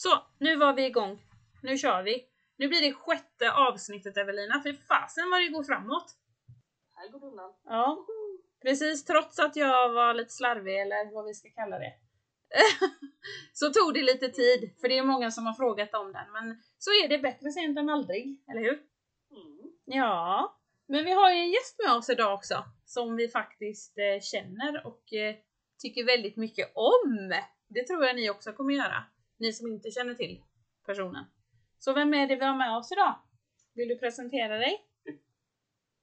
Så, nu var vi igång. Nu kör vi. Nu blir det 6:e avsnittet, Evelina. För fasen var det går framåt. Här går det undan. Ja, precis. Trots att jag var lite slarvig, eller vad vi ska kalla det. Så tog det lite tid. För det är många som har frågat om den. Men så är det bättre sent än aldrig, eller hur? Mm. Ja. Men vi har ju en gäst med oss idag också. Som vi faktiskt känner och tycker väldigt mycket om. Det tror jag ni också kommer göra. Ni som inte känner till personen. Så vem är det vi har med oss idag? Vill du presentera dig?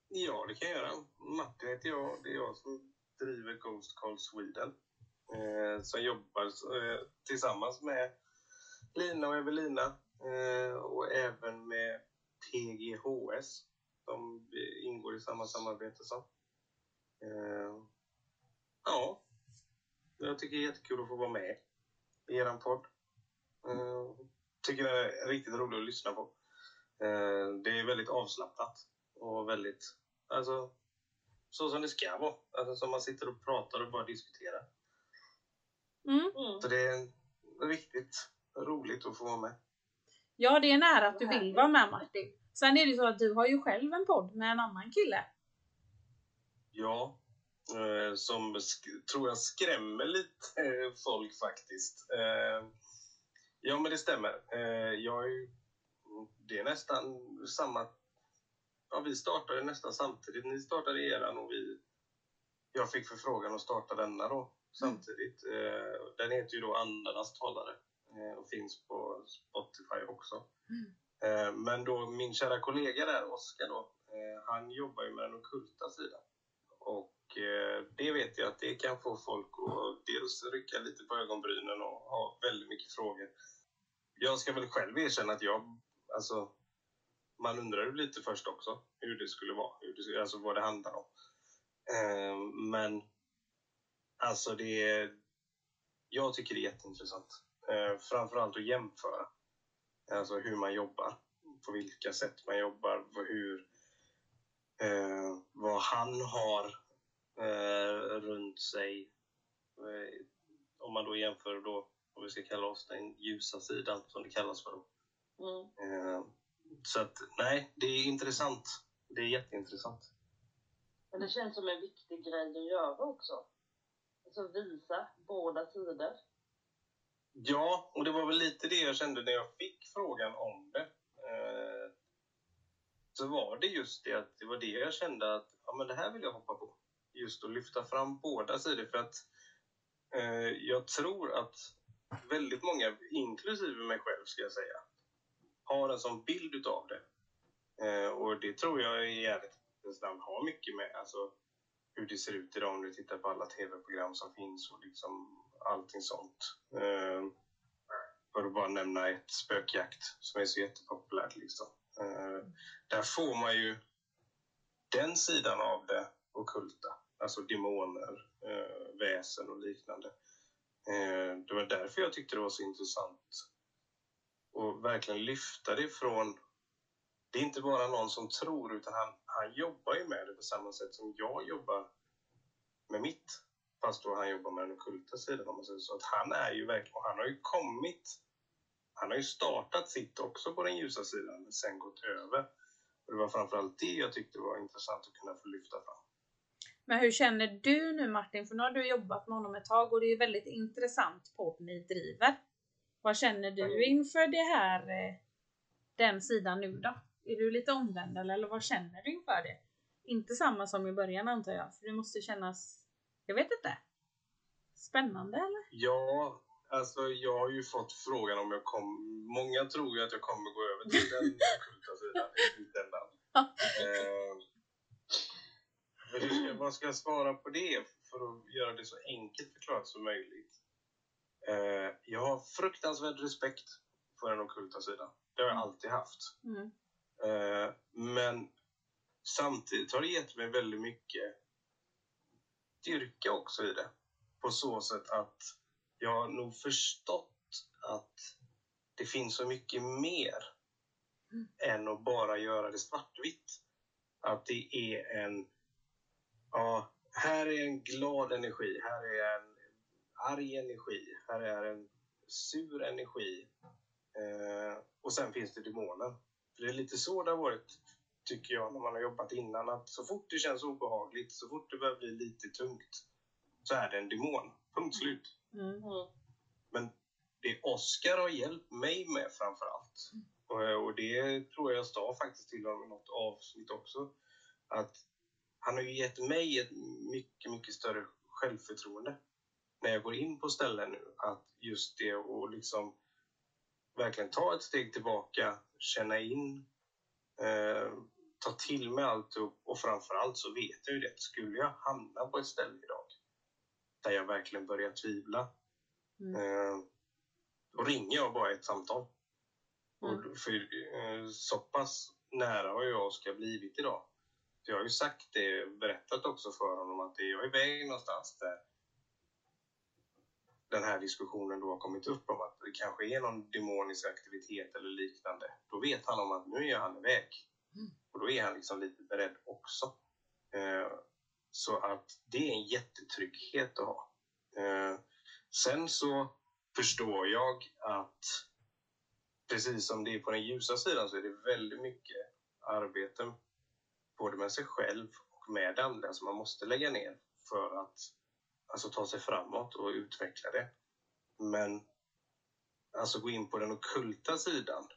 Ja, det kan jag göra. Martin heter jag. Det är jag som driver Ghost Call Sweden. Som jobbar tillsammans med Lina och Evelina. Och även med TGHS. De ingår i samma samarbete som. Ja. Jag tycker det är jättekul att få vara med i er podd. Tycker det är riktigt roligt att lyssna på. Det är väldigt avslappnat. Och väldigt, alltså, så som det ska vara. Alltså som man sitter och pratar och bara diskuterar. Mm. Så det är riktigt roligt att få vara med. Ja, det är nära att du vill vara med, Martin. Sen är det så att du har ju själv en podd med en annan kille. Ja, som tror jag skrämmer lite folk faktiskt. Ja, men det stämmer. Det är nästan samma... Ja, vi startade nästan samtidigt. Ni startade eran och jag fick förfrågan att starta denna då samtidigt. Den heter ju då Annas talare och finns på Spotify också. Men då min kära kollega där, Oskar då, han jobbar ju med den ockulta sidan. Och det vet jag att det kan få folk att dels rycka lite på ögonbrynen och ha väldigt mycket frågor. Jag ska väl själv erkänna att man undrar ju lite först också hur det skulle vara, alltså vad det handlar om. Men alltså jag tycker det är jätteintressant. Framförallt att jämföra, alltså hur man jobbar, på vilka sätt man jobbar, vad han har runt sig, om man då jämför då, om vi ska kalla oss den ljusa sidan som det kallas för då. Så att nej, det är intressant, det är jätteintressant. Men det känns som en viktig grej att göra också, alltså visa båda sidor. Ja, och det var väl lite det jag kände när jag fick frågan om det. Så var det just det att det var det jag kände att ja, men det här vill jag hoppa på. Just att lyfta fram båda sidor, för att jag tror att väldigt många, inklusive mig själv ska jag säga, har en sån bild utav det. Och det tror jag i ärlighetens namn har mycket med, alltså hur det ser ut idag om du tittar på alla tv-program som finns och liksom allting sånt. För att bara nämna ett, spökjakt, som är så jättepopulärt liksom. Där får man ju den sidan av det ockulta, alltså demoner, väsen och liknande. Det var därför jag tyckte det var så intressant och verkligen lyfta det från, det är inte bara någon som tror, utan han jobbar ju med det på samma sätt som jag jobbar med mitt, fast då han jobbar med den ockulta sidan om man säger så. Att han är ju verkligen, han har ju kommit, han har ju startat sitt också på den ljusa sidan, men sen gått över. Och det var framförallt det jag tyckte var intressant att kunna få lyfta fram. Men hur känner du nu, Martin? För nu har du jobbat med honom ett tag och det är ju väldigt intressant på ni driver. Vad känner du inför det här, den sidan nu då? Är du lite omvänd eller vad känner du inför det? Inte samma som i början antar jag. För det måste kännas, jag vet inte, spännande eller? Ja. Alltså jag har ju fått frågan om jag många tror ju att jag kommer gå över till den kulta sidan i slutändan. Vad ska jag svara på det för att göra det så enkelt förklarat som möjligt? Jag har fruktansvärd respekt för den kulta sidan. Det har jag alltid haft. Men samtidigt har det gett mig väldigt mycket styrka också i det. På så sätt att jag har nog förstått att det finns så mycket mer än att bara göra det svartvitt. Att det är här är en glad energi, här är en arg energi, här är en sur energi. Och sen finns det demoner. För det är lite så det har varit, tycker jag, när man har jobbat innan. Att så fort det känns obehagligt, så fort det börjar bli lite tungt, så är det en demon. Punkt slut. Mm. Men det Oskar har hjälpt mig med framförallt. Och det tror jag står faktiskt till honom i något avsnitt också. Att han har ju gett mig ett mycket, mycket större självförtroende när jag går in på ställen nu. Att just det, och liksom verkligen ta ett steg tillbaka, känna in, ta till mig allt. Och framförallt så vet jag ju det. Skulle jag hamna på ett ställe idag där jag verkligen börjar tvivla, och ringer jag bara ett samtal. Och för, så pass nära har jag ska blivit idag. För jag har ju sagt det, berättat också för honom, att jag är iväg någonstans där den här diskussionen då har kommit upp om att det kanske är någon demonisk aktivitet eller liknande. Då vet han om att nu är han iväg. Och då är han liksom lite beredd också. Så att det är en jättetrygghet att ha. Sen så förstår jag att precis som det är på den ljusa sidan, så är det väldigt mycket arbete både med sig själv och med andra som man måste lägga ner för att alltså ta sig framåt och utveckla det. Men alltså gå in på den ockulta sidan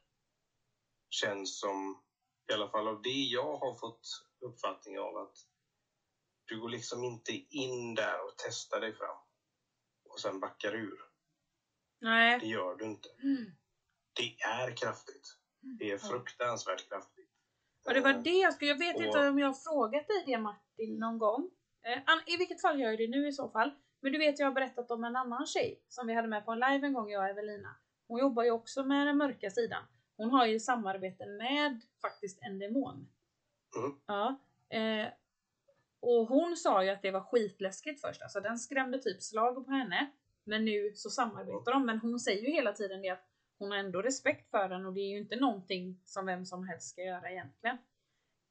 känns som, i alla fall av det jag har fått uppfattning av, att du går liksom inte in där och testar dig fram och sen backar ur. Nej. Det gör du inte. Mm. Det är kraftigt. Det är fruktansvärt kraftigt. Och det var det jag skulle... Jag vet inte om jag har frågat dig det, Martin, någon gång. I vilket fall gör jag det nu i så fall. Men du vet, jag har berättat om en annan tjej som vi hade med på en live en gång, jag och Evelina. Hon jobbar ju också med den mörka sidan. Hon har ju samarbete med faktiskt en demon. Mm. Ja. Och hon sa ju att det var skitläskigt först. Alltså den skrämde typ slag på henne. Men nu så samarbetar de. Men hon säger ju hela tiden det, att hon har ändå respekt för den. Och det är ju inte någonting som vem som helst ska göra egentligen.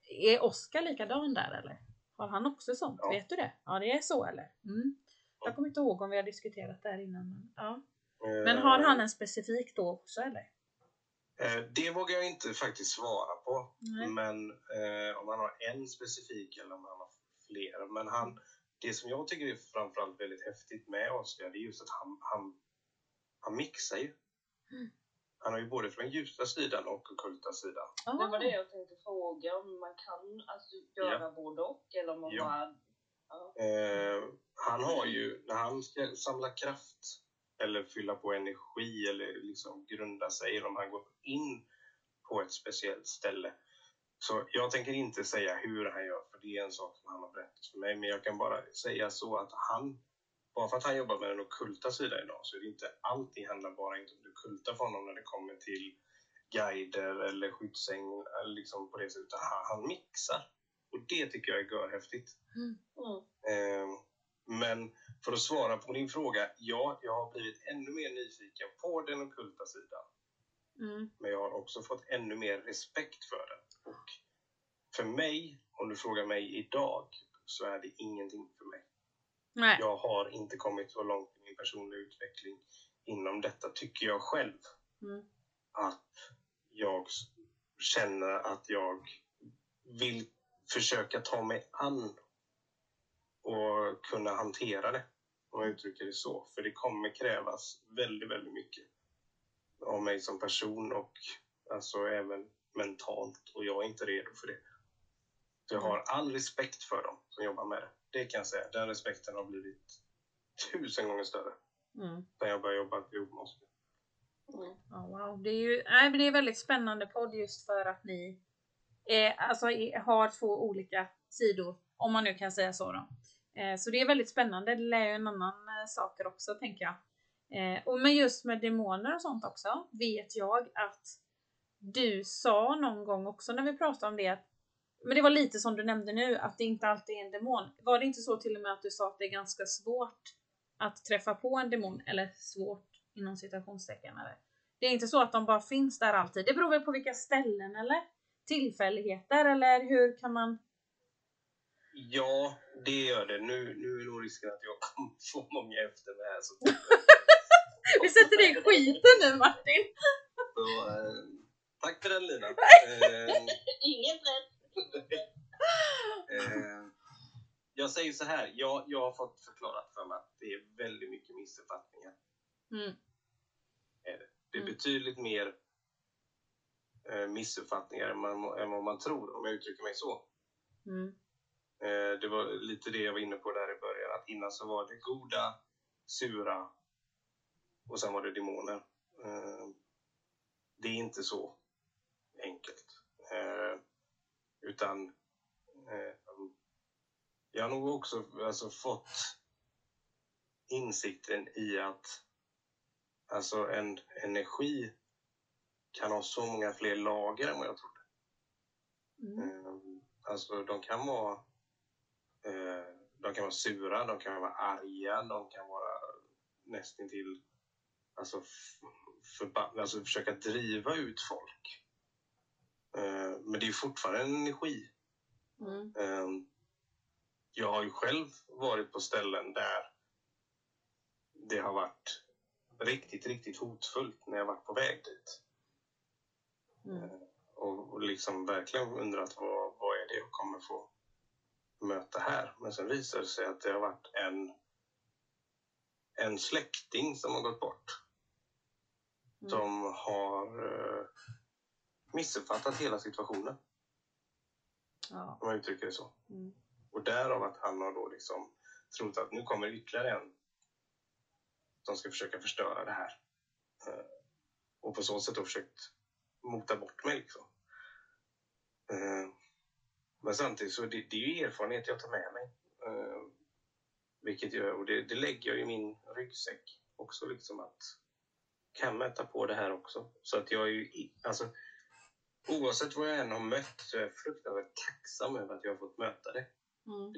Är Oskar likadan där eller? Har han också sånt? Ja. Vet du det? Ja, det är så eller? Mm. Jag kommer inte ihåg om vi har diskuterat det här innan. Ja. Men har han en specifik då också eller? Det vågar jag inte faktiskt svara på. Nej. Men om han har en specifik eller om han har flera. Men han, det som jag tycker är framförallt väldigt häftigt med Oskar, det är just att han mixar ju. Mm. Han har ju både från den ljusa sidan och ockulta sidan. Ah. Det var det jag tänkte fråga, om man kan alltså göra både och, eller om man bara... Ja. Han har ju, när han ska samla kraft eller fylla på energi eller liksom grunda sig, eller om han går in på ett speciellt ställe. Så jag tänker inte säga hur han gör, för det är en sak som han har berättat för mig. Men jag kan bara säga så att han, bara för att han jobbar med den ockulta sidan idag, så är det inte alltid, handlar bara inte om det ockulta för honom när det kommer till guider eller skyddsäng eller liksom på det sättet. Utan han mixar. Och det tycker jag är görhäftigt. Men för att svara på din fråga, ja, jag har blivit ännu mer nyfiken på den ockulta sidan. Mm. Men jag har också fått ännu mer respekt för den. Och för mig, om du frågar mig idag, så är det ingenting för mig. Nej. Jag har inte kommit så långt i min personliga utveckling inom detta, tycker jag själv. Mm. Att jag känner att jag vill försöka ta mig an och kunna hantera det, om jag uttrycker det så. För det kommer krävas väldigt, väldigt mycket av mig som person, och alltså även mentalt. Och jag är inte redo för det. Så jag har all respekt för dem som jobbar med det. Det kan jag säga. Den respekten har blivit 1000 gånger större när jag började jobba ihop med oss. Oh, wow. Det är ju, nej, men det är väldigt spännande podd, just för att ni har två olika sidor, om man nu kan säga så då. Så det är väldigt spännande. Det är ju en annan saker också, tänker jag. Och men just med demoner och sånt också, vet jag att du sa någon gång också när vi pratade om det, men det var lite som du nämnde nu, att det inte alltid är en demon. Var det inte så till och med att du sa att det är ganska svårt att träffa på en demon, eller svårt inom citationstecken, eller? Det är inte så att de bara finns där alltid. Det beror väl på vilka ställen eller tillfälligheter, eller hur kan man... Ja, det gör det. Nu är nog risken att jag kommer få många efter det här. Så vi sätter dig i skiten nu, Martin. Så den linan. Inget rätt. Jag säger så här. Jag har fått förklarat för mig att det är väldigt mycket missuppfattningar. Mm. Det är betydligt mer missuppfattningar än vad man tror, om jag uttrycker mig så. Mm. Det var lite det jag var inne på där i början. Att innan så var det goda, sura och sen var det demoner. Det är inte så enkelt. Utan jag har nog också fått insikten i att alltså en energi kan ha så många fler lager än vad jag trodde. Alltså de kan vara sura, de kan vara arga, de kan vara nästan till försöka driva ut folk. Men det är fortfarande en energi. Jag har ju själv varit på ställen där det har varit riktigt, riktigt hotfullt när jag varit på väg dit. Och liksom verkligen undrat vad är det jag kommer få möta här. Men sen visar det sig att det har varit en släkting som har gått bort. Som har missuppfattat hela situationen. Ja. Om man uttrycker det så. Och därav att han har då liksom trott att nu kommer ytterligare en som ska försöka förstöra det här. Och på så sätt har försökt mota bort mig liksom. Men samtidigt så det är ju erfarenhet jag tar med mig. Vilket gör, och det lägger jag i min ryggsäck också liksom, att kan möta på det här också. Så att jag är ju, oavsett vad jag än har mött så är jag fruktansvärt tacksam över att jag har fått möta det.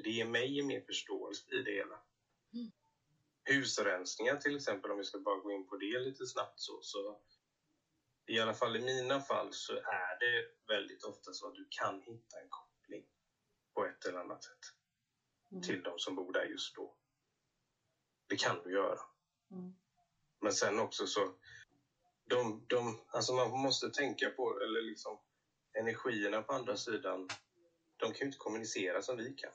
Det ger mig mer förståelse i det hela. Husrensningar till exempel, om vi ska bara gå in på det lite snabbt så i alla fall i mina fall så är det väldigt ofta så att du kan hitta en koppling på ett eller annat sätt till de som bor där just då. Det kan du göra. Men sen också så man måste tänka på, eller liksom energierna på andra sidan, de kan ju inte kommunicera som vi kan.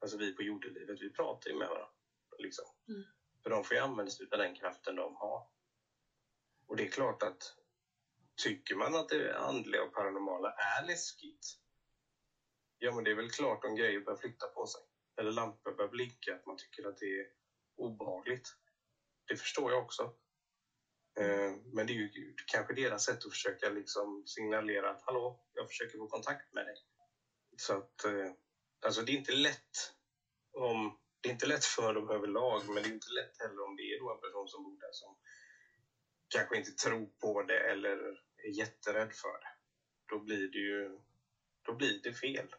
Alltså vi på jordelivet, vi pratar ju med varandra liksom. För de får ju användas av den kraften de har. Och det är klart att tycker man att det andliga och paranormala är läskigt, ja men det är väl klart om grejer börjar flytta på sig eller lampor börjar blinka, att man tycker att det är obehagligt. Det förstår jag också. Men det är ju kanske deras sätt att försöka liksom signalera att hallå, jag försöker få kontakt med dig. Så att det är inte lätt om det är inte lätt för dem överlag, men det är inte lätt heller om det är då en person som bor där som kanske inte tror på det eller är jätterädd för det. Då blir det fel.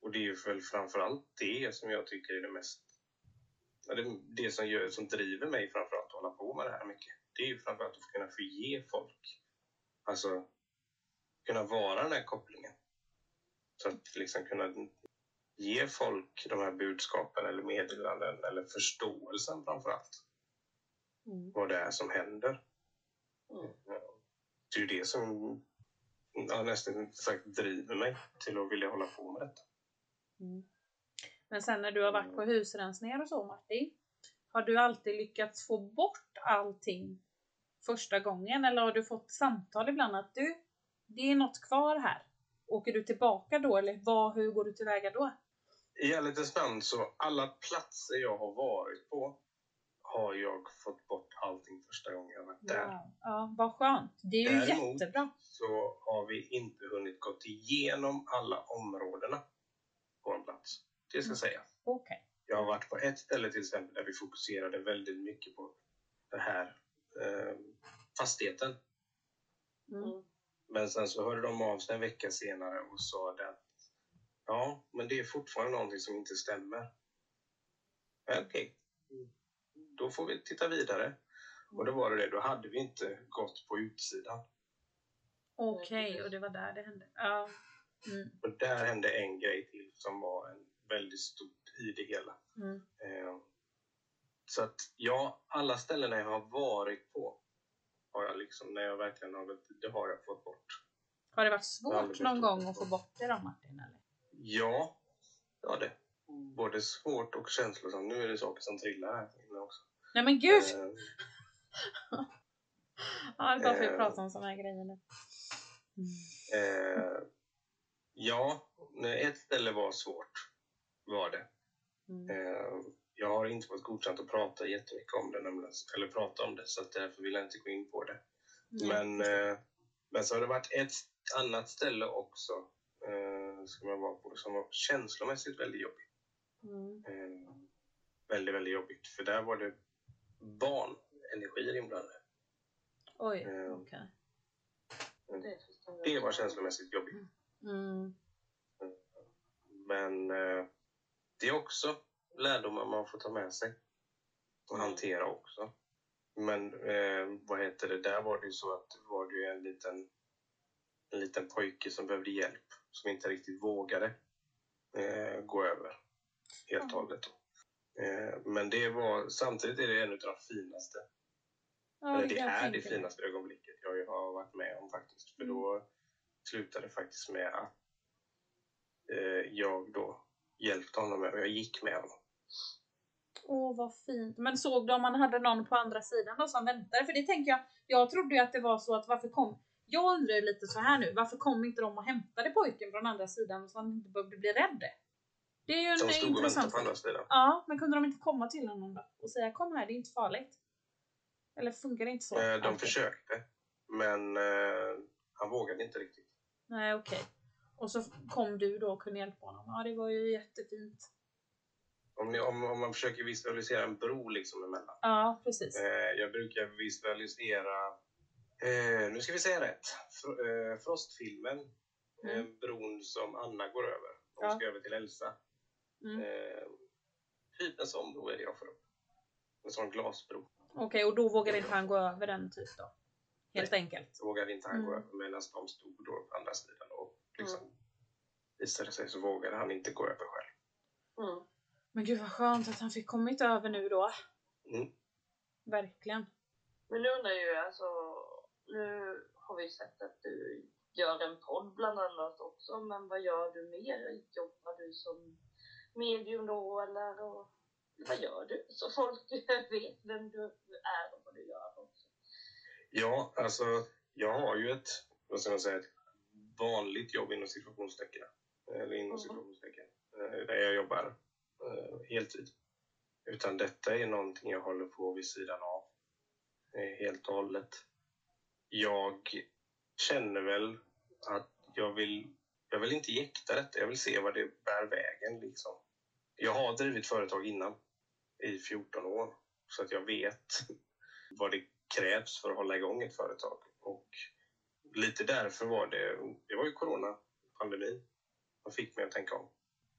Och det är ju väl framförallt det som jag tycker är det mest, det som driver mig framförallt att hålla på med det här mycket. Det är ju framförallt att kunna förge folk. Alltså kunna vara den här kopplingen. Så att liksom kunna ge folk de här budskapen eller meddelanden eller förståelsen framförallt. Vad det är som händer. Det är ju det som nästan sagt driver mig till att vilja hålla på med detta. Men sen när du har varit på husrensningar och så, Martin, har du alltid lyckats få bort allting första gången, eller har du fått samtal ibland att du, det är något kvar här? Åker du tillbaka då, eller hur går du tillväga då? I ärlighetens namn så alla platser jag har varit på har jag fått bort allting första gången jag varit där. Ja, vad skönt. Det är ju däremot jättebra. Så har vi inte hunnit gått igenom alla områdena på en plats. Det ska sägas. Okay. Jag har varit på ett ställe till exempel där vi fokuserade väldigt mycket på den här fastigheten. Men sen så hörde de av sig en vecka senare och sa att ja, men det är fortfarande någonting som inte stämmer. Okej. Då får vi titta vidare. Och då var det, då hade vi inte gått på utsidan. Okej, och det var där det hände. Ja. Och där hände en grej till som var en väldigt stor i det hela. Så att alla ställen jag har varit på har jag liksom, när jag verkligen har gått, det har jag fått bort. Har det varit svårt någon gång att få bort det då, Martin? Eller? Ja, ja det. Både svårt och känslosamt. Nu är det saker som trillar här inne också. Nej men gud! Ja, det är bara för att prata om sådana här grejer nu. Ja, ett ställe var svårt. Var det. Jag har inte varit godkänt att prata jättemycket om det nämligen, eller prata om det, så att därför vill jag inte gå in på det. Men så har det varit ett annat ställe också som jag var på, som var känslomässigt väldigt jobbigt. Väldigt, väldigt jobbigt. För där var det barnenergier inblandade. Oj, okej. Det var känslomässigt jobbigt. Men det är också lärdomar man får ta med sig och hantera också. Men där var det ju så att det var ju en liten pojke som behövde hjälp, som inte riktigt vågade gå över helt hållet. Men det var, samtidigt är det en av de finaste. Ja, det är det finaste ögonblicket jag har varit med om faktiskt. För då slutade det faktiskt med att jag då hjälpte honom och jag gick med honom. Åh, vad fint. Men såg du om man hade någon på andra sidan då som väntade? För det tänker jag trodde ju att det var så att jag undrar ju lite så här nu, varför kom inte de och hämtade pojken från andra sidan så han inte behövde bli rädd? Det är ju en intressant. De stod och väntade på andra sidan. Ja, men kunde de inte komma till honom då och säga, kom här, det är inte farligt? Eller funkar det inte så? De försökte, men han vågade inte riktigt. Nej, okej. Och så kom du då och kunde hjälpa honom. Ja, det var ju jättefint. Om man försöker visualisera en bro liksom emellan. Ja, precis. Jag brukar visualisera, nu ska vi säga rätt, Frostfilmen, bron som Anna går över. Hon ska över till Elsa. Typ en sån bro är det jag får upp. En sån glasbro. Okej, och då vågade inte han gå över den typ då? Helt enkelt. Då vågade inte han gå över, medan de stod då på andra sidan och liksom visade sig, så vågade han inte gå över själv. Men gud vad skönt att han fick kommit över nu då. Verkligen. Men nu undrar ju, alltså, nu har vi sett att du gör en podd bland annat också, men vad gör du mer? Jobbar du som medium då, eller och vad gör du? Så folk vet vem du är och vad du gör också. Ja, alltså jag har ju ett vanligt jobb inom situationstecken. Eller inom situationstecken. Där jag jobbar heltid. Utan detta är någonting jag håller på vid sidan av. Helt och hållet. Jag känner väl att jag vill inte jäkta detta. Jag vill se vad det bär vägen liksom. Jag har drivit företag innan i 14 år. Så att jag vet vad det krävs för att hålla igång ett företag. Och lite därför var det var ju coronapandemin. Man fick mig att tänka om.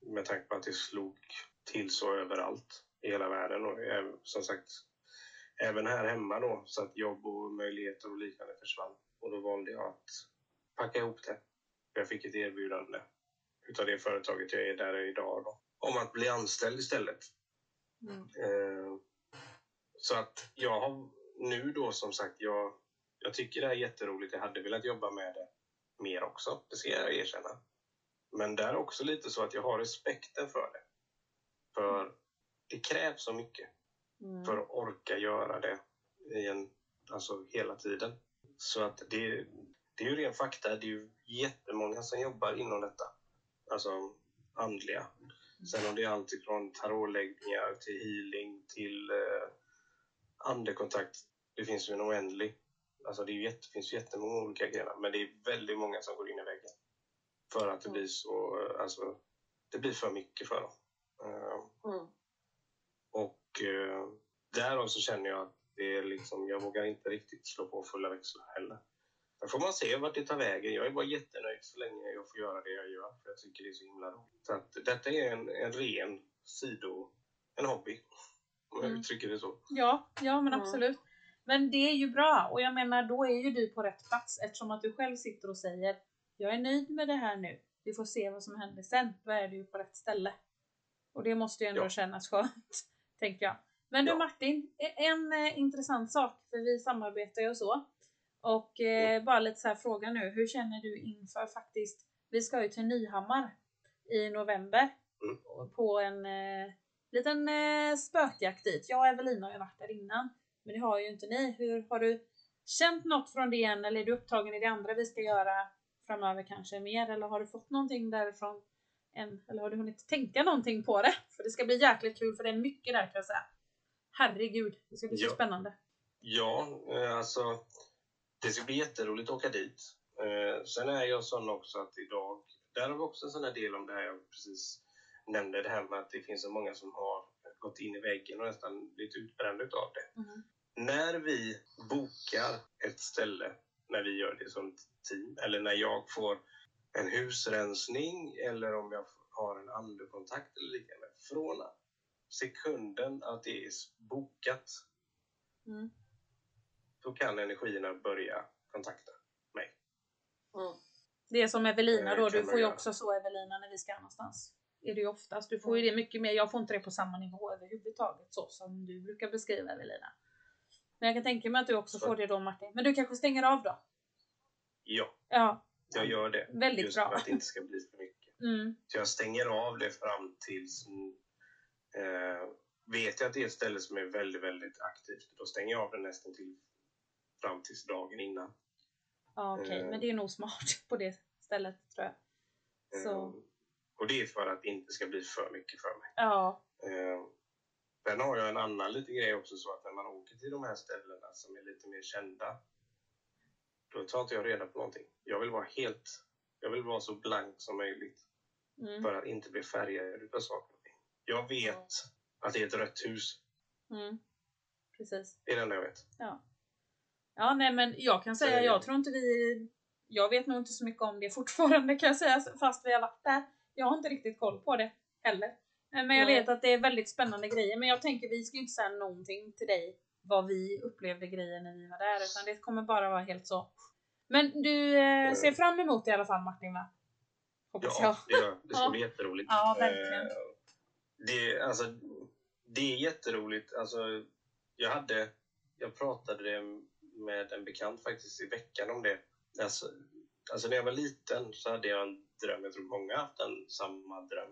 Med tanke på att det slog till så överallt i hela världen. Och som sagt, även här hemma då. Så att jobb och möjligheter och liknande försvann. Och då valde jag att packa ihop det. Jag fick ett erbjudande utav det företaget jag är där idag då. Om att bli anställd istället. Så att jag har nu då som sagt, jag tycker det är jätteroligt. Jag hade velat jobba med det mer också, det ska jag erkänna. Men det är också lite så att jag har respekten för det. För det krävs så mycket för att orka göra det hela tiden. Så att det är ju ren fakta. Det är ju jättemånga som jobbar inom detta. Alltså andliga. Sen om det är allt från tarotläggningar till healing till andekontakt. Det finns ju en oändlig. Alltså det finns jättemånga olika grejer. Men det är väldigt många som går in i väggen. För att det blir så, alltså det blir för mycket för dem. Och därav så känner jag att det är liksom, jag vågar inte riktigt slå på fulla växlar heller. Där får man se vart det tar vägen. Jag är bara jättenöjd så länge jag får göra det jag gör. För jag tycker det är så himla roligt. Så att detta är en ren en hobby. Om jag uttrycker det så. Ja men absolut. Men det är ju bra. Och jag menar, då är ju du på rätt plats. Eftersom att du själv sitter och säger, jag är nöjd med det här nu. Vi får se vad som händer sen. Då är du ju på rätt ställe. Och det måste ju ändå kännas skönt. Tänker jag. Men du Martin, en intressant sak. För vi samarbetar ju och så. Och bara lite så här fråga nu. Hur känner du inför faktiskt? Vi ska ju till Nyhammar i november. Mm. På en liten spökjakt dit. Jag och Evelina har ju varit där innan. Men det har ju inte ni. Hur har du känt något från det än? Eller är du upptagen i det andra vi ska göra framöver kanske mer? Eller har du fått någonting därifrån? Eller har du hunnit tänka någonting på det? För det ska bli jäkligt kul. För det är mycket där kan jag säga. Herregud. Det ska bli så spännande. Ja, alltså... Det ska bli jätteroligt att åka dit. Sen är jag sån också att idag... Där har vi också en sån här del om det här jag precis nämnde. Det här med att det finns så många som har gått in i väggen och nästan blivit utbrända av det. Mm. När vi bokar ett ställe, när vi gör det som team. Eller när jag får en husrensning. Eller om jag har en andekontakt eller liknande. Från sekunden att det är bokat. Mm. Då kan energierna börja kontakta mig. Mm. Det är som Evelina då. Du får ju också så Evelina när vi ska någonstans. Är det ju oftast. Du får ju det mycket mer. Jag får inte det på samma nivå överhuvudtaget. Så som du brukar beskriva Evelina. Men jag kan tänka mig att du också får det då Martin. Men du kanske stänger av då? Ja. Jag gör det. Väldigt just bra. Just för att det inte ska bli för mycket. Mm. Så jag stänger av det fram tills... vet jag att det är ett ställe som är väldigt, väldigt aktivt. Då stänger jag av det nästan till... fram tills dagen innan. Ja, okej. Men det är nog smart på det stället, tror jag. Så. Och det är för att det inte ska bli för mycket för mig. Ja. Sen har jag en annan lite grej också, så att när man åker till de här ställena som är lite mer kända, då tar inte jag reda på någonting. Jag vill vara så blank som möjligt. Mm. För att inte bli färgad av saker. Jag vet att det är ett rött hus. Mm. Precis. Det är det enda jag vet. Ja. Ja, nej men jag kan säga, jag tror inte vi... Jag vet nog inte så mycket om det fortfarande kan jag säga, fast vi har varit där. Jag har inte riktigt koll på det heller. Men jag vet att det är väldigt spännande grejer. Men jag tänker, vi ska ju inte säga någonting till dig vad vi upplevde grejer när vi var där. Utan det kommer bara vara helt så. Men du ser fram emot det i alla fall, Martin, va? Hoppas det ska bli jätteroligt. Ja, verkligen. Det är jätteroligt. Alltså, jag pratade med en bekant faktiskt i veckan om det. Alltså när jag var liten så hade jag en dröm. Jag tror många haft en samma dröm.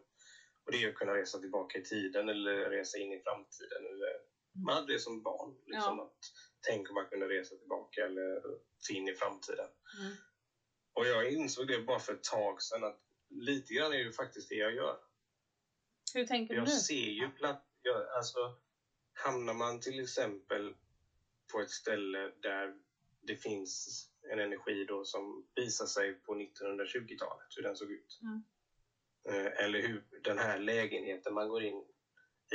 Och det är att kunna resa tillbaka i tiden. Eller resa in i framtiden. Eller, man hade det som barn. Liksom, att tänk om man kunde resa tillbaka. Eller in i framtiden. Mm. Och jag insåg det bara för ett tag sedan. Att lite grann är ju faktiskt det jag gör. Hur tänker du nu? Jag ser ju hamnar man till exempel på ett ställe där det finns en energi då som visar sig på 1920-talet, hur den såg ut. Mm. Eller hur den här lägenheten man går in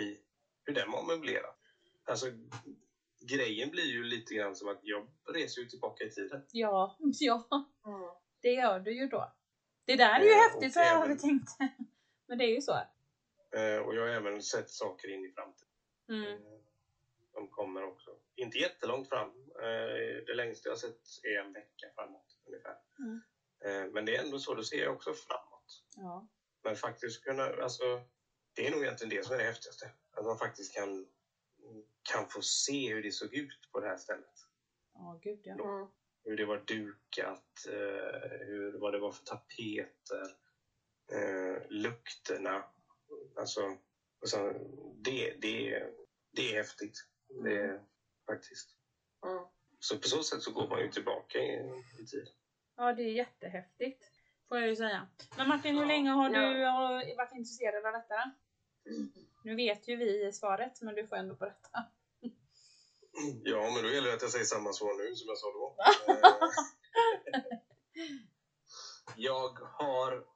i, hur den var möblerad. Alltså grejen blir ju lite grann som att jag reser ju tillbaka i tiden. Det gör du ju då. Det där är ju häftigt för jag hade tänkt. Men det är ju så. Och jag har även sett saker in i framtiden. Mm. De kommer också. Inte jättelångt fram. Det längsta jag har sett är en vecka framåt ungefär. Mm. Men det är ändå så, då ser jag också framåt. Ja. Men faktiskt det är nog egentligen det som är det häftigaste. Att man faktiskt kan få se hur det såg ut på det här stället. Ja, gud ja. Då, hur det var dukat, vad det var för tapeter, lukterna. Alltså, och sen, det är häftigt. Det är faktiskt. Mm. Så på så sätt så går man ju tillbaka i tiden. Ja, det är jättehäftigt. Får jag ju säga. Men Martin, hur länge har du varit intresserad av detta? Mm. Nu vet ju vi svaret, men du får ändå berätta. Ja, men då gäller det att jag säger samma svar nu som jag sa då. Jag har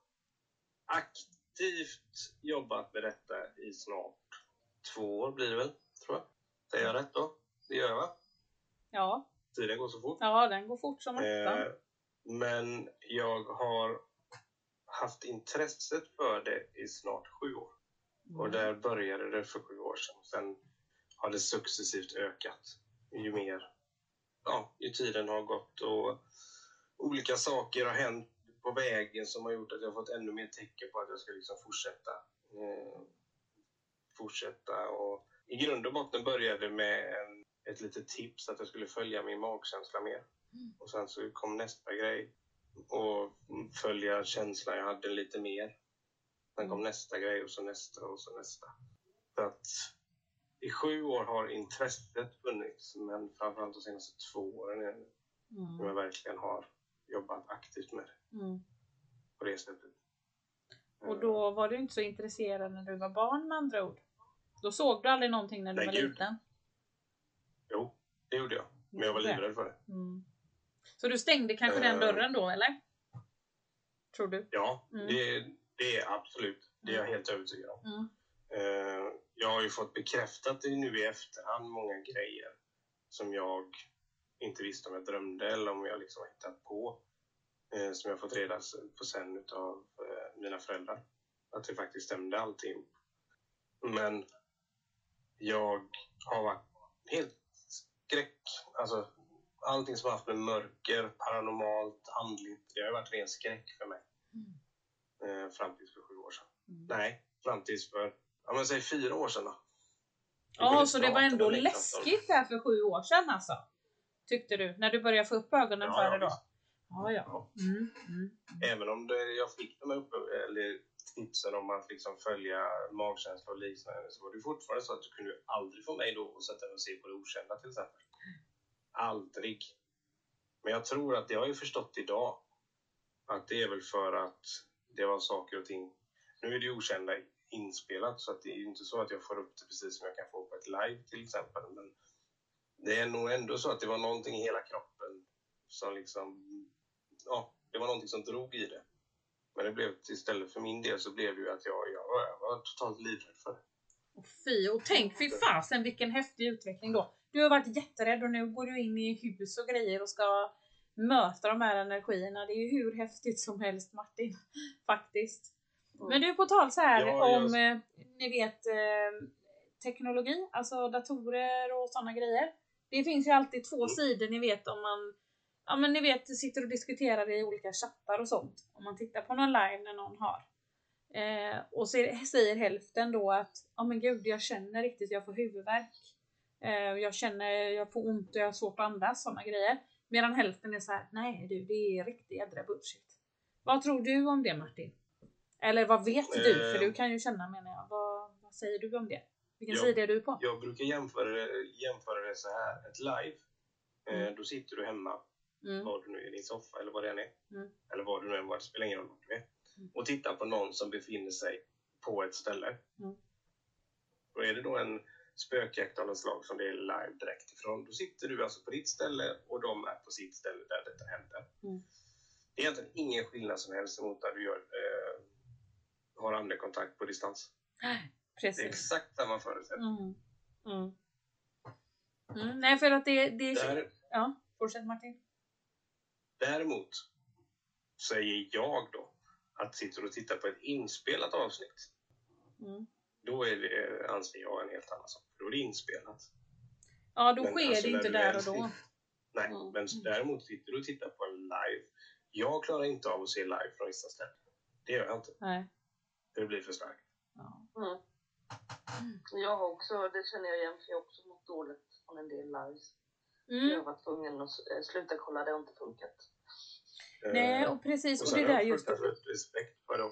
aktivt jobbat med detta i snart 2 år blir det väl, tror jag. Säger jag rätt då? Det gör jag, va? Ja. Tiden går så fort. Ja, den går fort som attan. Men jag har haft intresset för det i snart 7 år. Mm. Och där började det för 7 år sedan. Sen har det successivt ökat. Ju mer ju tiden har gått och olika saker har hänt på vägen som har gjort att jag har fått ännu mer tecken på att jag ska liksom fortsätta och i grund och botten började med ett litet tips att jag skulle följa min magkänsla mer. Och sen så kom nästa grej och följa känslan jag hade lite mer. Sen kom nästa grej och så nästa och så nästa. Så att i 7 år har intresset funnits, men framförallt de senaste 2 åren är det som jag verkligen har jobbat aktivt med det. På det sättet. Och då var du inte så intresserad när du var barn, med andra ord? Då såg du aldrig någonting när du var liten? Jo, det gjorde jag. Men jag var livrädd för det. Så du stängde kanske den dörren då, eller? Tror du? Ja, det är absolut. Det är jag helt övertygad om. Jag har ju fått bekräftat det nu i efterhand, många grejer som jag inte visste om jag drömde eller om jag liksom hittat på. Som jag fått reda på sen av mina föräldrar. Att det faktiskt stämde allting. Men jag har varit helt skräck. Alltså allting som har haft med mörker, paranormalt, andligt. Det har varit ren skräck för mig. Fram tills för 7 år sedan. Nej, fram tills för... Ja, men säg 4 år sedan då. Ja, så det var ändå läskigt där för 7 år sedan alltså. Tyckte du? När du började få upp ögonen för det då? Ja. Även om jag fick de här tipsen om att liksom följa magkänsla och liknande, så var det fortfarande så att du kunde aldrig få mig då att sätta mig och se på det okända till exempel. Aldrig. Men jag tror att det har jag förstått idag. Att det är väl för att det var saker och ting. Nu är det okända inspelat, så att det är ju inte så att jag får upp det precis som jag kan få på ett live till exempel. Men det är nog ändå så att det var någonting i hela kroppen som liksom, ja, det var någonting som drog i det. Men det blev, istället för min del, så blev det ju att jag var totalt livrädd för det. Och tänk, fy fasen, vilken häftig utveckling då. Du har varit jätterädd och nu går du in i hus och grejer och ska möta de här energierna. Det är ju hur häftigt som helst, Martin, faktiskt. Men du, på tal så här om, ni vet, teknologi, alltså datorer och sådana grejer. Det finns ju alltid 2 sidor, ni vet, om man, ja men ni vet, sitter och diskuterar i olika chattar och sånt. Om man tittar på någon live när någon har. Och säger hälften då att, ja men gud, jag känner riktigt, jag får huvudvärk. Jag får ont och jag har svårt att andas, sådana grejer. Medan hälften är så här, nej du, det är riktigt jädra bullshit. Vad tror du om det, Martin? Eller vad vet du? För du kan ju känna, menar jag. Vad säger du om det? Vilken sida är du på? Jag brukar jämföra det så här. Ett live. Då sitter du hemma. Var du nu i din soffa eller vad det än är. Eller var du nu än var. Det spelar ingen roll vad du är. Och tittar på någon som befinner sig på ett ställe. Och är det då en spökjakt av något slag som det är live direkt ifrån. Då sitter du alltså på ditt ställe och de är på sitt ställe där detta händer. Det är egentligen ingen skillnad som helst mot när du gör... har andra kontakt på distans. Precis. Det är exakt samma förutsättning. Nej, för att det är... Ja, fortsätt Martin. Däremot säger jag då att sitter och tittar på ett inspelat avsnitt. Då är det, anser jag, en helt annan sak. Då är det inspelat. Ja, då sker alltså, det inte där och då. Nej, men däremot sitter du och tittar på en live. Jag klarar inte av att se live från vissa ställen. Det gör jag inte. Nej. Det blir för starkt. Jag har också, det känner jag igen, för jag har också mått dåligt från en del lives. Jag har varit tvungen att sluta kolla, det har inte funkat. Nej, och precis. Och det där just det. Respekt för dem.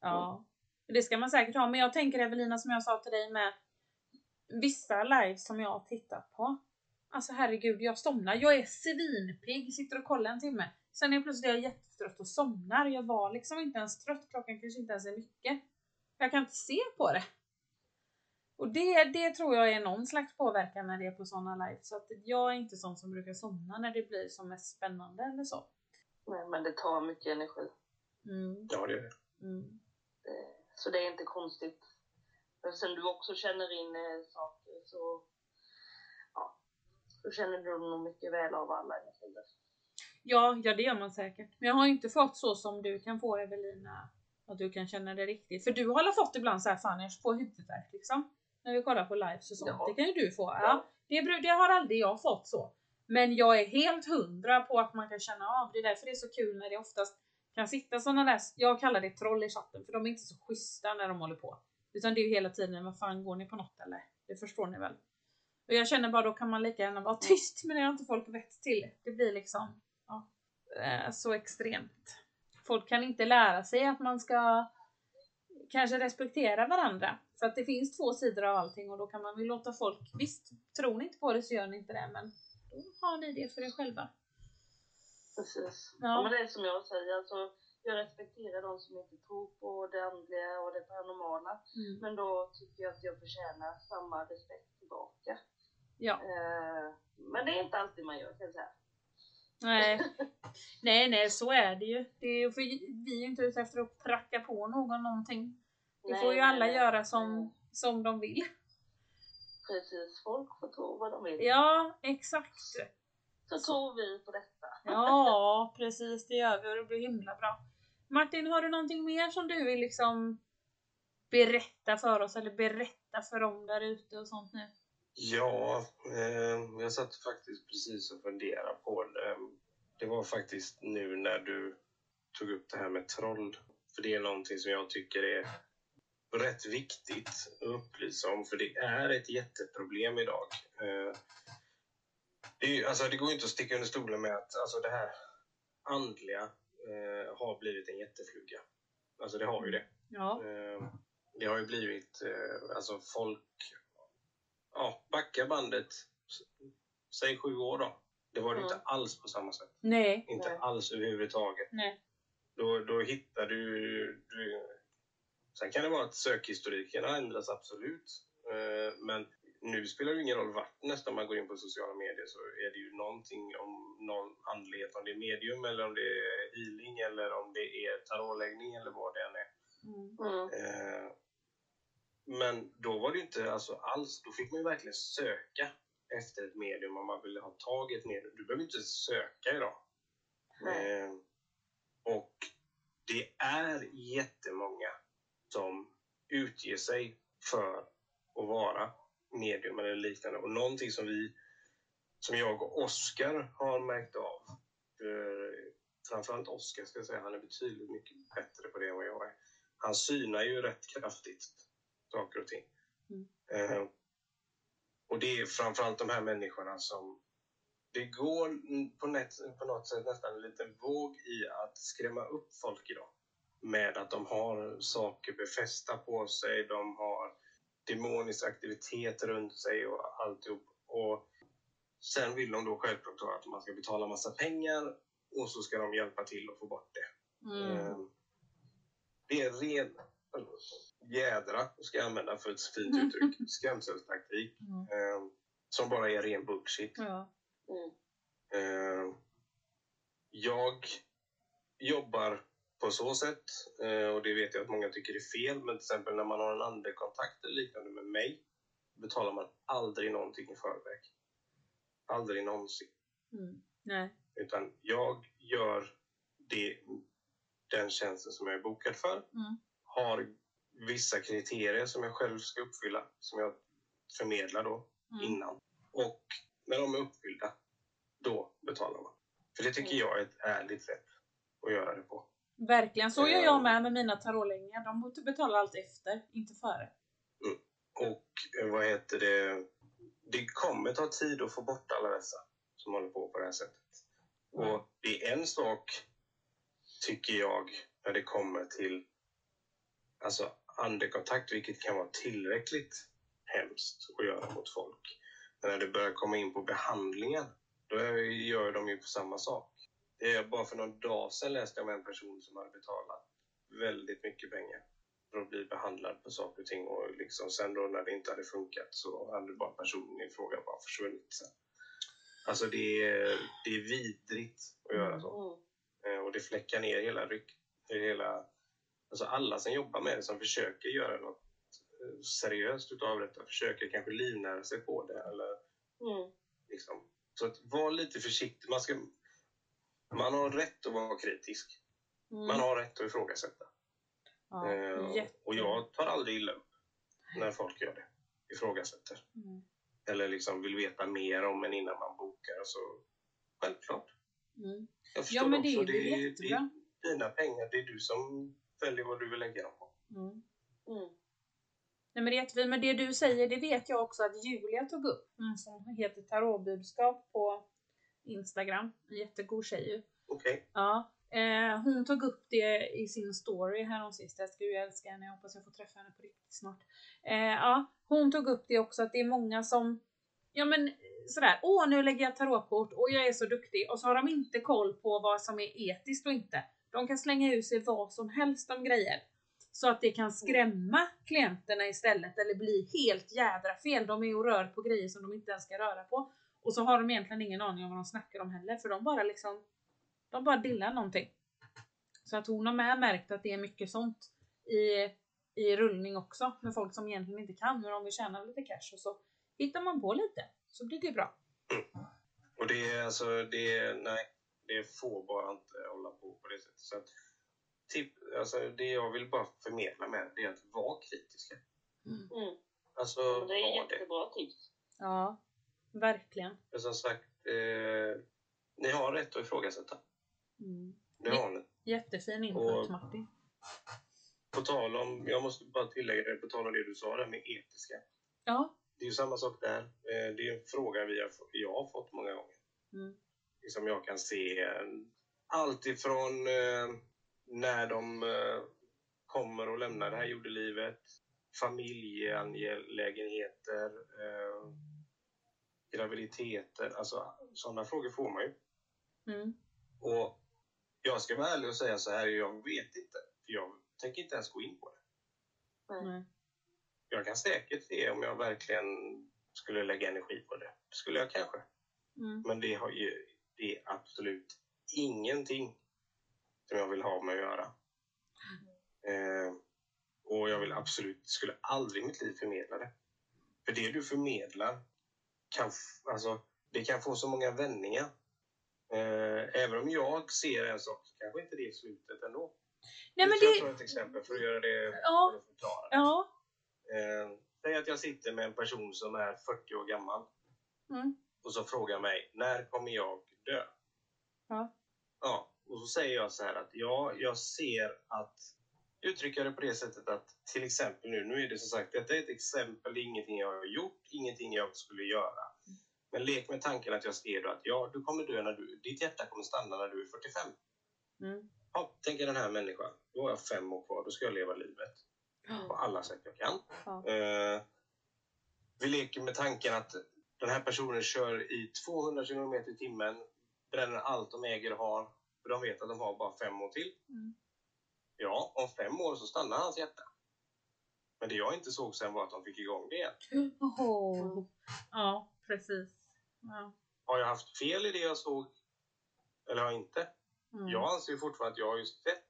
Ja, det ska man säkert ha. Men jag tänker, Evelina, som jag sa till dig med, vissa lives som jag tittar på. Alltså herregud, jag somnar. Jag är svinpigg, sitter och kollar en timme. Sen är plötsligt jag jättetrött och somnar. Jag var liksom inte ens trött. Klockan kanske inte ens är mycket. Jag kan inte se på det. Och det tror jag är någon slags påverkan när det är på sådana live. Så att jag är inte sån som brukar somna när det blir som mest spännande eller så. Nej, men det tar mycket energi. Ja, det gör det. Så det är inte konstigt. Men sen du också känner in saker så... Ja, så känner du nog mycket väl av alla energier. Ja, det gör man säkert. Men jag har inte fått så som du kan få, Evelina. Att du kan känna det riktigt. För du har fått ibland så här, fan jag får huvudvärk liksom. När vi kollar på lives och sånt. Ja. Det kan ju du få. Ja. Det har aldrig jag fått så. Men jag är helt 100 på att man kan känna av det. Därför det är så kul när det oftast kan sitta sådana där. Jag kallar det troll i chatten. För de är inte så schyssta när de håller på. Utan det är ju hela tiden, vad fan, går ni på något eller? Det förstår ni väl. Och jag känner bara, då kan man lika gärna vara tyst. Men det har inte folk vett till. Det blir liksom så extremt. Folk kan inte lära sig att man ska kanske respektera varandra. För att det finns två sidor av allting. Och då kan man väl låta folk, visst, tror ni inte på det så gör ni inte det. Men då har ni det för er själva. Precis. Ja. Men det är som jag säger. Alltså, jag respekterar de som inte tror på det andliga och det paranormala. Mm. Men då tycker jag att jag förtjänar samma respekt tillbaka. Ja. Men det är inte alltid man gör, kan jag säga. Nej, så är det ju. Det är, för vi är ju inte ute efter att pracka på någon någonting. Det får ju alla göra som de vill. Precis, folk får tro vad de vill. Ja, exakt. Så tror vi på detta. Ja, precis, det gör vi och det blir himla bra. Martin, har du någonting mer som du vill liksom berätta för oss eller berätta för dem där ute och sånt nu? Ja, jag satt faktiskt precis och funderade på det. Det var faktiskt nu när du tog upp det här med troll. För det är någonting som jag tycker är rätt viktigt att upplysa om. För det är ett jätteproblem idag. Det går inte att sticka under stolen med att alltså det här andliga har blivit en jättefluga. Alltså det har ju det. Ja. Det har ju blivit, folk... Ja, backa bandet, säg 7 år då. Det var det inte alls på samma sätt. Nej. Inte alls överhuvudtaget. Nej. Då hittar du... Sen kan det vara att sökhistoriken ändras absolut. Men... Nu spelar det ingen roll vart nästan man går in på sociala medier så är det ju någonting om någon andlighet. Om det är medium eller om det är healing eller om det är tarotläggning eller vad det än är. Mm. Men då var det ju inte alls. Då fick man ju verkligen söka efter ett medium om man ville ha tag i ett medium. Du behöver inte söka idag. Mm. Och det är jättemånga som utger sig för att vara medium eller liknande. Och någonting som jag och Oskar har märkt av, framförallt Oskar ska jag säga, han är betydligt mycket bättre på det än vad jag är. Han synar ju rätt kraftigt saker och ting. Mm. Och det är framförallt de här människorna som det går på något sätt nästan en liten våg i att skrämma upp folk idag. Med att de har saker befästa på sig, de har demonisk aktivitet runt sig och alltihop. Och sen vill de då självklart att man ska betala massa pengar och så ska de hjälpa till att få bort det. Mm. Det är ren jädra, ska jag använda för ett fint uttryck, skrämseltaktik som bara är ren bullshit. Ja. Mm. Jag jobbar på så sätt, och det vet jag att många tycker är fel, men till exempel när man har en andekontakt eller liknande med mig betalar man aldrig någonting i förväg. Aldrig någonsin. Mm. Nej. Utan jag gör den tjänsten som jag är bokad för. Mm. Har vissa kriterier som jag själv ska uppfylla, som jag förmedlar då innan. Och när de är uppfyllda, då betalar man. För det tycker jag är ett ärligt sätt att göra det på. Verkligen, så gör jag med mina tarotläggningar. De måste betala allt efter, inte före. Mm. Och vad heter det? Det kommer ta tid att få bort alla dessa som håller på det här sättet. Mm. Och det är en sak, tycker jag, när det kommer till andekontakt, vilket kan vara tillräckligt hemskt att göra mot folk. Men när det börjar komma in på behandlingen, då gör de ju på samma sak. Det är bara för någon dag sedan läste jag om en person som hade betalat väldigt mycket pengar för att bli behandlad på saker och ting. Och liksom sen då när det inte hade funkat så hade bara personen i fråga bara försvunnit. Alltså det är vidrigt att göra så. Och det fläckar ner alla som jobbar med det, som försöker göra något seriöst utav detta. Försöker kanske livnära sig på det. Eller, liksom. Så att var lite försiktig. Man har rätt att vara kritisk. Mm. Man har rätt att ifrågasätta. Ja, och jag tar aldrig illa upp när folk gör det. Ifrågasätter. Mm. Eller liksom vill veta mer om en innan man bokar. Så självklart. Mm. Jag förstår men det också. Det är jättebra. Det är dina pengar. Det är du som väljer vad du vill lägga dem på. Mm. Mm. Nej, men det vet vi. Men det du säger, det vet jag också att Julia tog upp. Som heter Tarotbudskap på Instagram. En jättegod tjej. Okej. Okay. Ja. Hon tog upp det i sin story häromsist. Jag skulle ju älska henne. Jag hoppas jag får träffa henne på riktigt snart. Ja, hon tog upp det också att det är många som... Ja, men sådär. Åh, nu lägger jag tarotkort och jag är så duktig. Och så har de inte koll på vad som är etiskt och inte. De kan slänga ut sig vad som helst om grejer. Så att det kan skrämma klienterna istället. Eller bli helt jädra fel. De är och rör på grejer som de inte ens ska röra på. Och så har de egentligen ingen aning om vad de snackar om heller. För de bara liksom... De bara dillar någonting. Så att hon har märkt att det är mycket sånt i rullning också. Med folk som egentligen inte kan. Men om vi tjänar lite cash och så hittar man på lite. Så blir det bra. Och det är alltså... Det får bara inte hålla på det sättet. Så att, alltså, det jag vill bara förmedla med det är att vara kritiska. Mm. Alltså, det är jättebra tips. Ja, verkligen. Men som sagt, ni har rätt att ifrågasätta. Mm. Det har ni. Jättefin input, Martin. På tal om, jag måste bara tillägga det, på tal om det du sa där med etiska. Ja. Det är ju samma sak där. Det är en fråga jag har fått många gånger. Mm. Som jag kan se allt ifrån när de kommer och lämnar det här jordelivet, familjeangelägenheter, graviditeter, alltså sådana frågor får man ju. Mm. Och jag ska vara ärlig och säga så här, jag vet inte, för jag tänker inte ens gå in på det. Mm. Jag kan säkert se om jag verkligen skulle lägga energi på det. Skulle jag kanske. Mm. Men det har ju... Det är absolut ingenting som jag vill ha med att göra. Och jag vill absolut, skulle aldrig i mitt liv förmedla det. För det du förmedlar kan, alltså, det kan få så många vändningar. Även om jag ser en sak så kanske inte det är slutet ändå. Nej, men jag tar ett exempel för att göra det, ja, för att förklara det. Ja. Säg att jag sitter med en person som är 40 år gammal. Mm. Och så frågar mig, när kommer jag dö? Ja. Ja, och så säger jag så här att ja, jag ser att, uttrycker det på det sättet att till exempel nu är det som sagt, detta är ett exempel, det är ingenting jag har gjort, ingenting jag skulle göra. Mm. Men lek med tanken att jag ser då att ja, du kommer dö när du, ditt hjärta kommer stanna när du är 45. Mm. Ja, tänker den här människan, då har jag 5 år kvar, då ska jag leva livet. Mm. På alla sätt jag kan. Mm. Vi leker med tanken att den här personen kör i 200 km/h, bränner allt de äger och har. För de vet att de har bara 5 år till. Mm. Ja, om 5 år så stannar hans hjärta. Men det jag inte såg sen var att de fick igång det igen. Oh. Ja, precis. Ja. Har jag haft fel i det jag såg? Eller har jag inte? Mm. Jag anser fortfarande att jag har just rätt.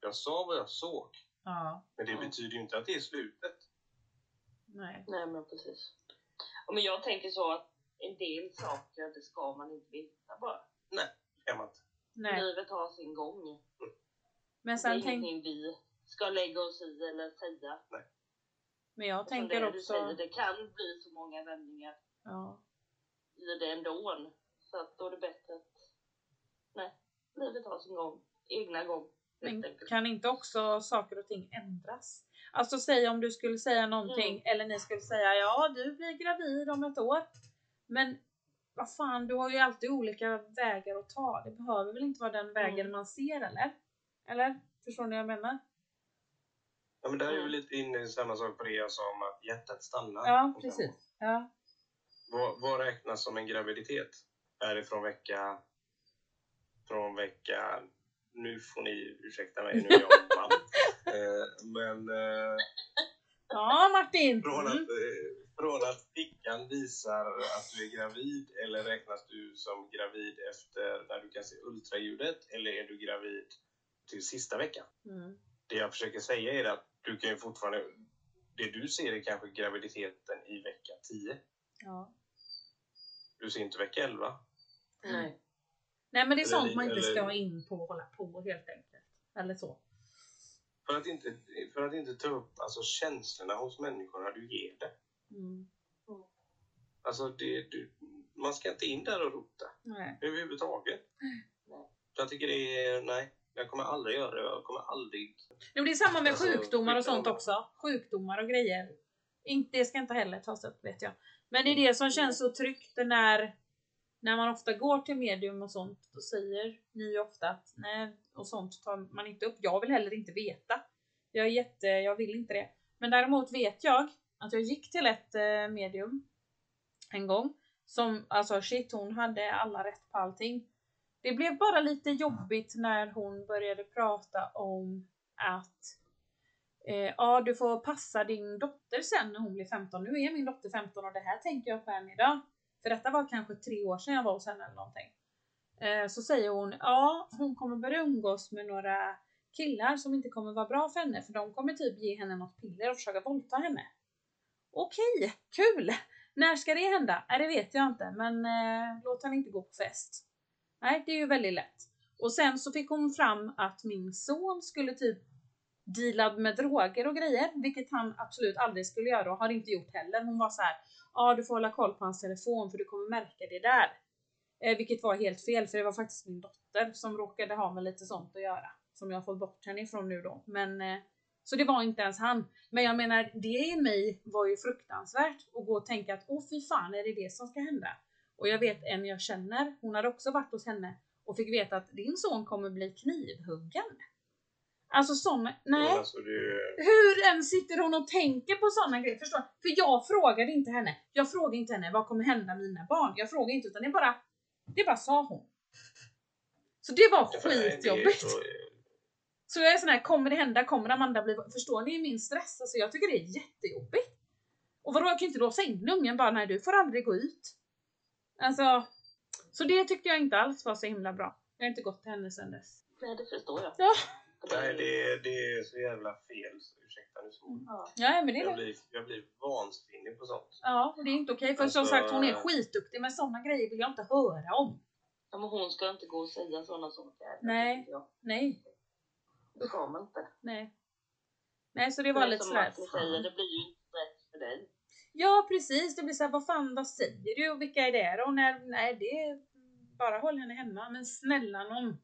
Jag sa vad jag såg. Ja. Men det betyder ju inte att det är slutet. Nej, men precis. Men jag tänker så att en del saker, det ska man inte veta bara. Nej, kan man inte. Nej. Livet har sin gång. Mm. Men sen det är ingenting vi ska lägga oss i eller säga. Nej. Men jag tänker det också... Säger, det kan bli så många vändningar i det ändå. Så att då är det bättre att... Nej, livet har sin gång. Egna gång. Men kan inte också saker och ting ändras? Alltså säg om du skulle säga någonting. Mm. Eller ni skulle säga, ja du blir gravid om ett år. Men vad fan, du har ju alltid olika vägar att ta. Det behöver väl inte vara den vägen man ser, eller? Eller? Förstår ni vad jag menar? Ja, men där är ju lite inne i samma sak på det jag sa om att hjärtat stannar. Ja, precis. Ja. Vad räknas som en graviditet? Är det från vecka... Nu får ni ursäkta mig, nu är jag man. Ja, Martin. Från att fickan visar att du är gravid, eller räknas du som gravid efter när du kan se ultraljudet, eller är du gravid till sista veckan? Mm. Det jag försöker säga är att du kan ju fortfarande, det du ser är kanske graviditeten i vecka 10. Ja. Du ser inte vecka 11. Nej. Mm. Nej, men det är sånt man inte ska in på och hålla på helt enkelt. Eller så. För att inte ta upp alltså, känslorna hos människorna du ger det. Mm. Mm. Alltså, man ska inte in där och rota. Nej. Överhuvudtaget. Mm. Jag tycker det är... Nej, jag kommer aldrig göra det. Jag kommer aldrig... Nej, men det är samma med sjukdomar och sånt också. Sjukdomar och grejer. Det ska inte heller tas upp, vet jag. Men det är det som känns så tryggt när man ofta går till medium och sånt, då säger ni ofta att nej, och sånt tar man inte upp. Jag vill heller inte veta. Jag vill inte det. Men däremot vet jag att jag gick till ett medium en gång som, alltså shit, hon hade alla rätt på allting. Det blev bara lite jobbigt när hon började prata om att du får passa din dotter sen när hon blir 15. Nu är min dotter 15 och det här tänker jag på än idag. För detta var kanske 3 år sedan jag var hos henne eller någonting. Så säger hon, hon kommer börja umgås med några killar som inte kommer vara bra för henne. För de kommer typ ge henne något piller och försöka våldta henne. Okej, kul! När ska det hända? Det vet jag inte. Men låt henne inte gå på fest. Nej, det är ju väldigt lätt. Och sen så fick hon fram att min son skulle typ deala med droger och grejer. Vilket han absolut aldrig skulle göra och har inte gjort heller. Hon var så här, du får hålla koll på hans telefon för du kommer märka det där. Vilket var helt fel, för det var faktiskt min dotter som råkade ha med lite sånt att göra. Som jag har fått bort henne ifrån nu då. Men, så det var inte ens han. Men jag menar, det i mig var ju fruktansvärt. Att gå och tänka att, fy fan, är det det som ska hända? Och jag vet en jag känner, hon hade också varit hos henne. Och fick veta att din son kommer bli knivhuggen. Alltså sådana, nej. Alltså det... Hur än sitter hon och tänker på sådana grejer? Förstår? För jag frågade inte henne. Jag frågade inte henne, vad kommer hända med mina barn? Jag frågade inte, utan det bara sa hon. Så det var skitjobbigt. Så jag är sån här, kommer det hända? Kommer Amanda bli... Förstår ni min stress? Alltså jag tycker det är jättejobbigt. Och vadå, jag kan inte låsa in ungen bara, nej, du får aldrig gå ut. Alltså, så det tyckte jag inte alls var så himla bra. Jag har inte gått till henne sedan dess. Nej, det förstår jag. Ja. Nej, det är så jävla fel. Så ursäkta nu så. Ja, men det är jag blir vansinnig på sånt. Ja, det är inte okej. För alltså, som sagt, hon är skitduktig. Men sådana grejer vill jag inte höra om. Ja, men hon ska inte gå och säga sådana saker. Nej, nej. Det ska man inte. Nej. Nej, så det var lite sådär. Det blir ju inte rätt för dig. Ja, precis. Det blir så här, vad fan, vad säger du? Och vilka är det? Och nej, det är bara håll henne hemma. Men snälla någon.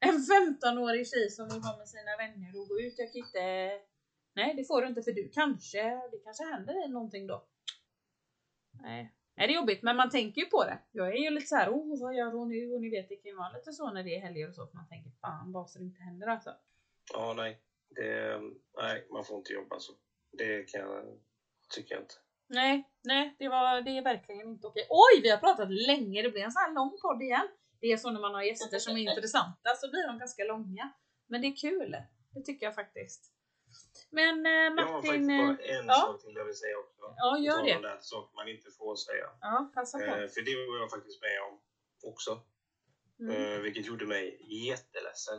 En 15-årig tjej som vill vara med sina vänner och gå ut. Jag kan inte... Nej, det får du inte, för du det kanske händer någonting då. Nej. Nej, det är jobbigt, men man tänker ju på det. Jag är ju lite så här, vad gör hon nu? Och ni vet, det kan ju vara lite så när det är helger och så. Man tänker, fan, bara så det inte händer alltså. Ja, nej. Nej, man får inte jobba så. Det kan jag... tycker jag inte. Nej, det är verkligen inte okej. Oj, vi har pratat länge. Det blir en sån här lång podd igen. Det är så när man har gäster som är intressanta, så blir de ganska långa. Men det är kul. Det tycker jag faktiskt. Men Martin... Jag har faktiskt bara en sak till jag vill säga också. Ja, gör det. Det är en sak man inte får säga. Ja, passa på. För det var jag faktiskt med om också. Mm. Vilket gjorde mig jätteledsen.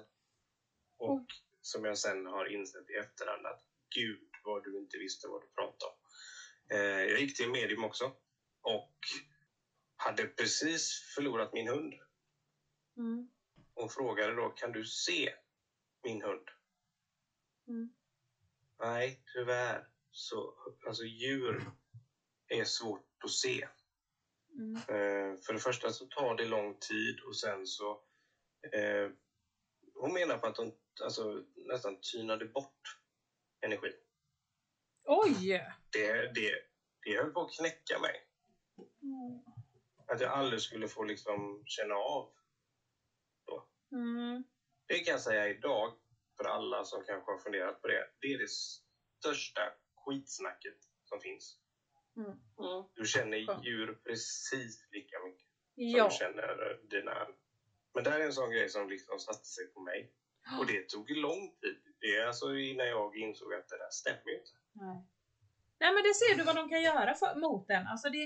Och som jag sen har insett i efterhand att gud vad du inte visste vad du pratade om. Jag gick till medium också. Och hade precis förlorat min hund. Mm. Hon frågade då, kan du se min hund? Mm. Nej, tyvärr. Så, alltså djur är svårt att se. Mm. För det första så tar det lång tid. Och sen så... hon menar på att hon nästan tynade bort energi. Oj! Det höll på att knäcka mig. Mm. Att jag aldrig skulle få liksom känna av. Mm. Det kan jag säga idag, för alla som kanske har funderat på det. Det är det största skitsnacket som finns. Mm. Mm. Du känner djur precis lika mycket som du känner dina. Men det här är en sån grej som liksom satte sig på mig. Och det tog lång tid. Det är alltså innan jag insåg att det där stämmer inte. Nej, men det ser du vad de kan göra mot den. Alltså det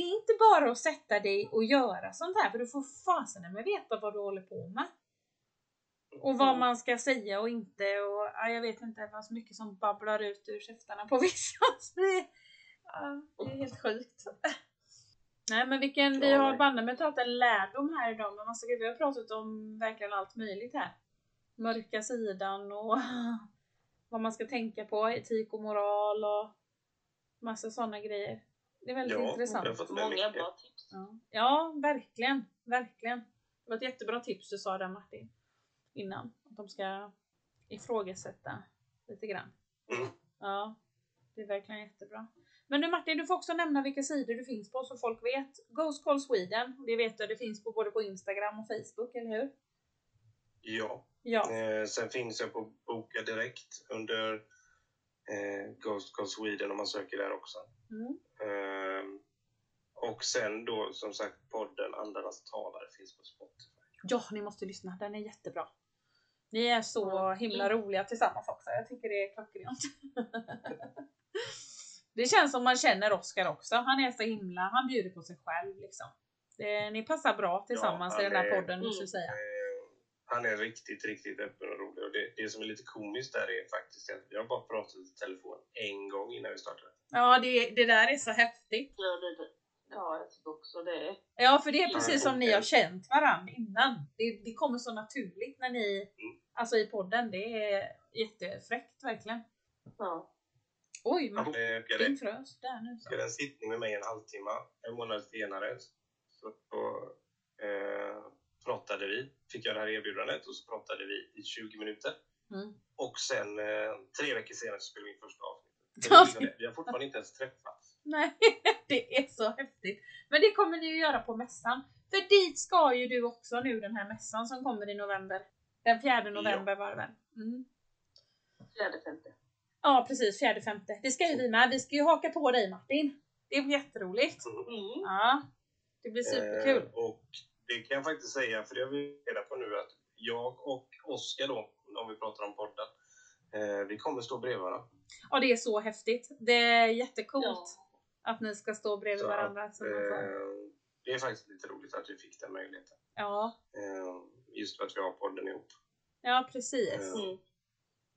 är inte bara att sätta dig och göra sånt här. För du får fasen med att veta vad du håller på med. Och vad man ska säga och inte. Och, jag vet inte, det var så mycket som babblar ut ur käftarna på vissa. Det är helt sjukt. Nej, men vi har bandat med att prata lärdom här idag. Men alltså, vi har pratat om verkligen allt möjligt här. Mörka sidan och vad man ska tänka på. Etik och moral och massa sådana grejer. Det är väldigt intressant. Många bra tips. Ja, verkligen. Verkligen. Det var ett jättebra tips du sa där, Martin. Innan. Att de ska ifrågasätta lite grann. Mm. Ja. Det är verkligen jättebra. Men nu Martin, du får också nämna vilka sidor du finns på så folk vet. Ghost Call Sweden, det vet du, det finns på både på Instagram och Facebook, eller hur? Ja. Sen finns jag på Boka Direkt under Ghost Call Sweden om man söker där också. Mm. Och sen då som sagt podden Annas talare finns på Spotify. Ja, ni måste lyssna, den är jättebra. Ni är så himla roliga tillsammans också. Jag tycker det är klockrent. Det känns som man känner Oskar också. Han är så himla, han bjuder på sig själv liksom. Ni passar bra tillsammans i den här podden, måste jag säga. Han är riktigt, riktigt öppen och rolig. Och det som är lite komiskt där är faktiskt att jag bara pratat i telefon en gång innan vi startade. Ja, det där är så häftigt. Ja, jag tycker också det. Ja, för det är precis som ni har känt varandra innan. Det kommer så naturligt när ni, alltså i podden, det är jättefräckt verkligen. Ja. Oj, man fin frös där nu. Så. Jag hade en sittning med mig en halvtimme, en månad senare. Så pratade vi, fick jag det här erbjudandet och så pratade vi i 20 minuter. Mm. Och sen 3 veckor senare så spelade vi in första avsnittet. Vi har fortfarande inte ens träffats. Nej, det är så häftigt. Men det kommer ni ju göra på mässan. För dit ska ju du också nu, den här mässan som kommer i november. Den 4 november var det väl? 4-5. Ja, precis. 4-5. Det ska ju vi med. Vi ska ju haka på dig Martin. Det blir jätteroligt. Mm. Ja, det blir superkul. Och det kan jag faktiskt säga, för det har vi reda på nu, att jag och Oskar då, om vi pratar om podden, vi kommer stå bredvid varandra. Ja, det är så häftigt. Det är jättekult att ni ska stå bredvid varandra. Det är faktiskt lite roligt att vi fick den möjligheten. Ja. Just för att vi har podden ihop. Ja, precis.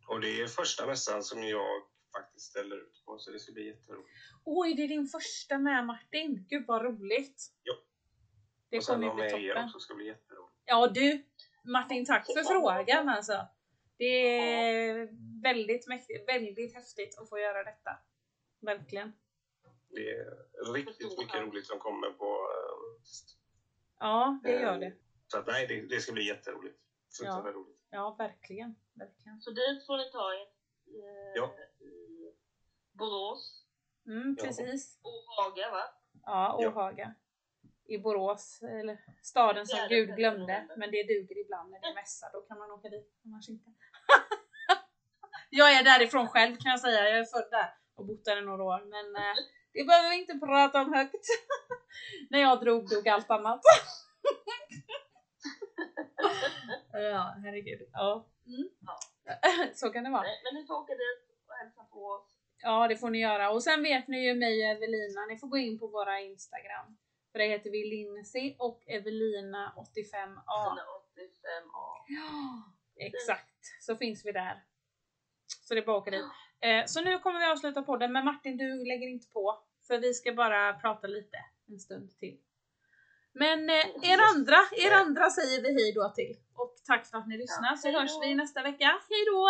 Och det är första mässan som jag faktiskt ställer ut på, så det ska bli jätteroligt. Oj, det är din första med Martin. Gud, vad roligt. Ja. Det kommer bli toppen. Också ska bli jätteroligt. Ja du, Martin, tack för frågan alltså. Det är väldigt mäktigt, väldigt häftigt att få göra detta. Verkligen. Det är riktigt mycket roligt som kommer på. Ja, det gör det. Så att, nej, det ska bli jätteroligt. Ja. Roligt. Ja, verkligen, verkligen. Så det får ni ta i Borås. Mm, precis. Och Haga, va? Ja, och Haga. I Borås, eller staden som Gud glömde, men det duger ibland när det är mässa, då kan man åka dit, annars inte. Jag är därifrån själv kan jag säga, jag är född där och bott där i några år, men det behöver vi inte prata om högt. När jag drog allt annat. Ja, herregud. Ja. Mm. Så kan det vara. Men nu åker dit och hälsar på oss. Ja, det får ni göra, och sen vet ni ju mig och Evelina, ni får gå in på våra Instagram. För det heter vi Linse och Evelina 85A. Ja, exakt. Så finns vi där. Så det bakar dit. Så nu kommer vi avsluta podden. Men Martin, du lägger inte på. För vi ska bara prata lite en stund till. Men er andra säger vi hej då till. Och tack för att ni lyssnar. Så hörs vi nästa vecka. Hej då!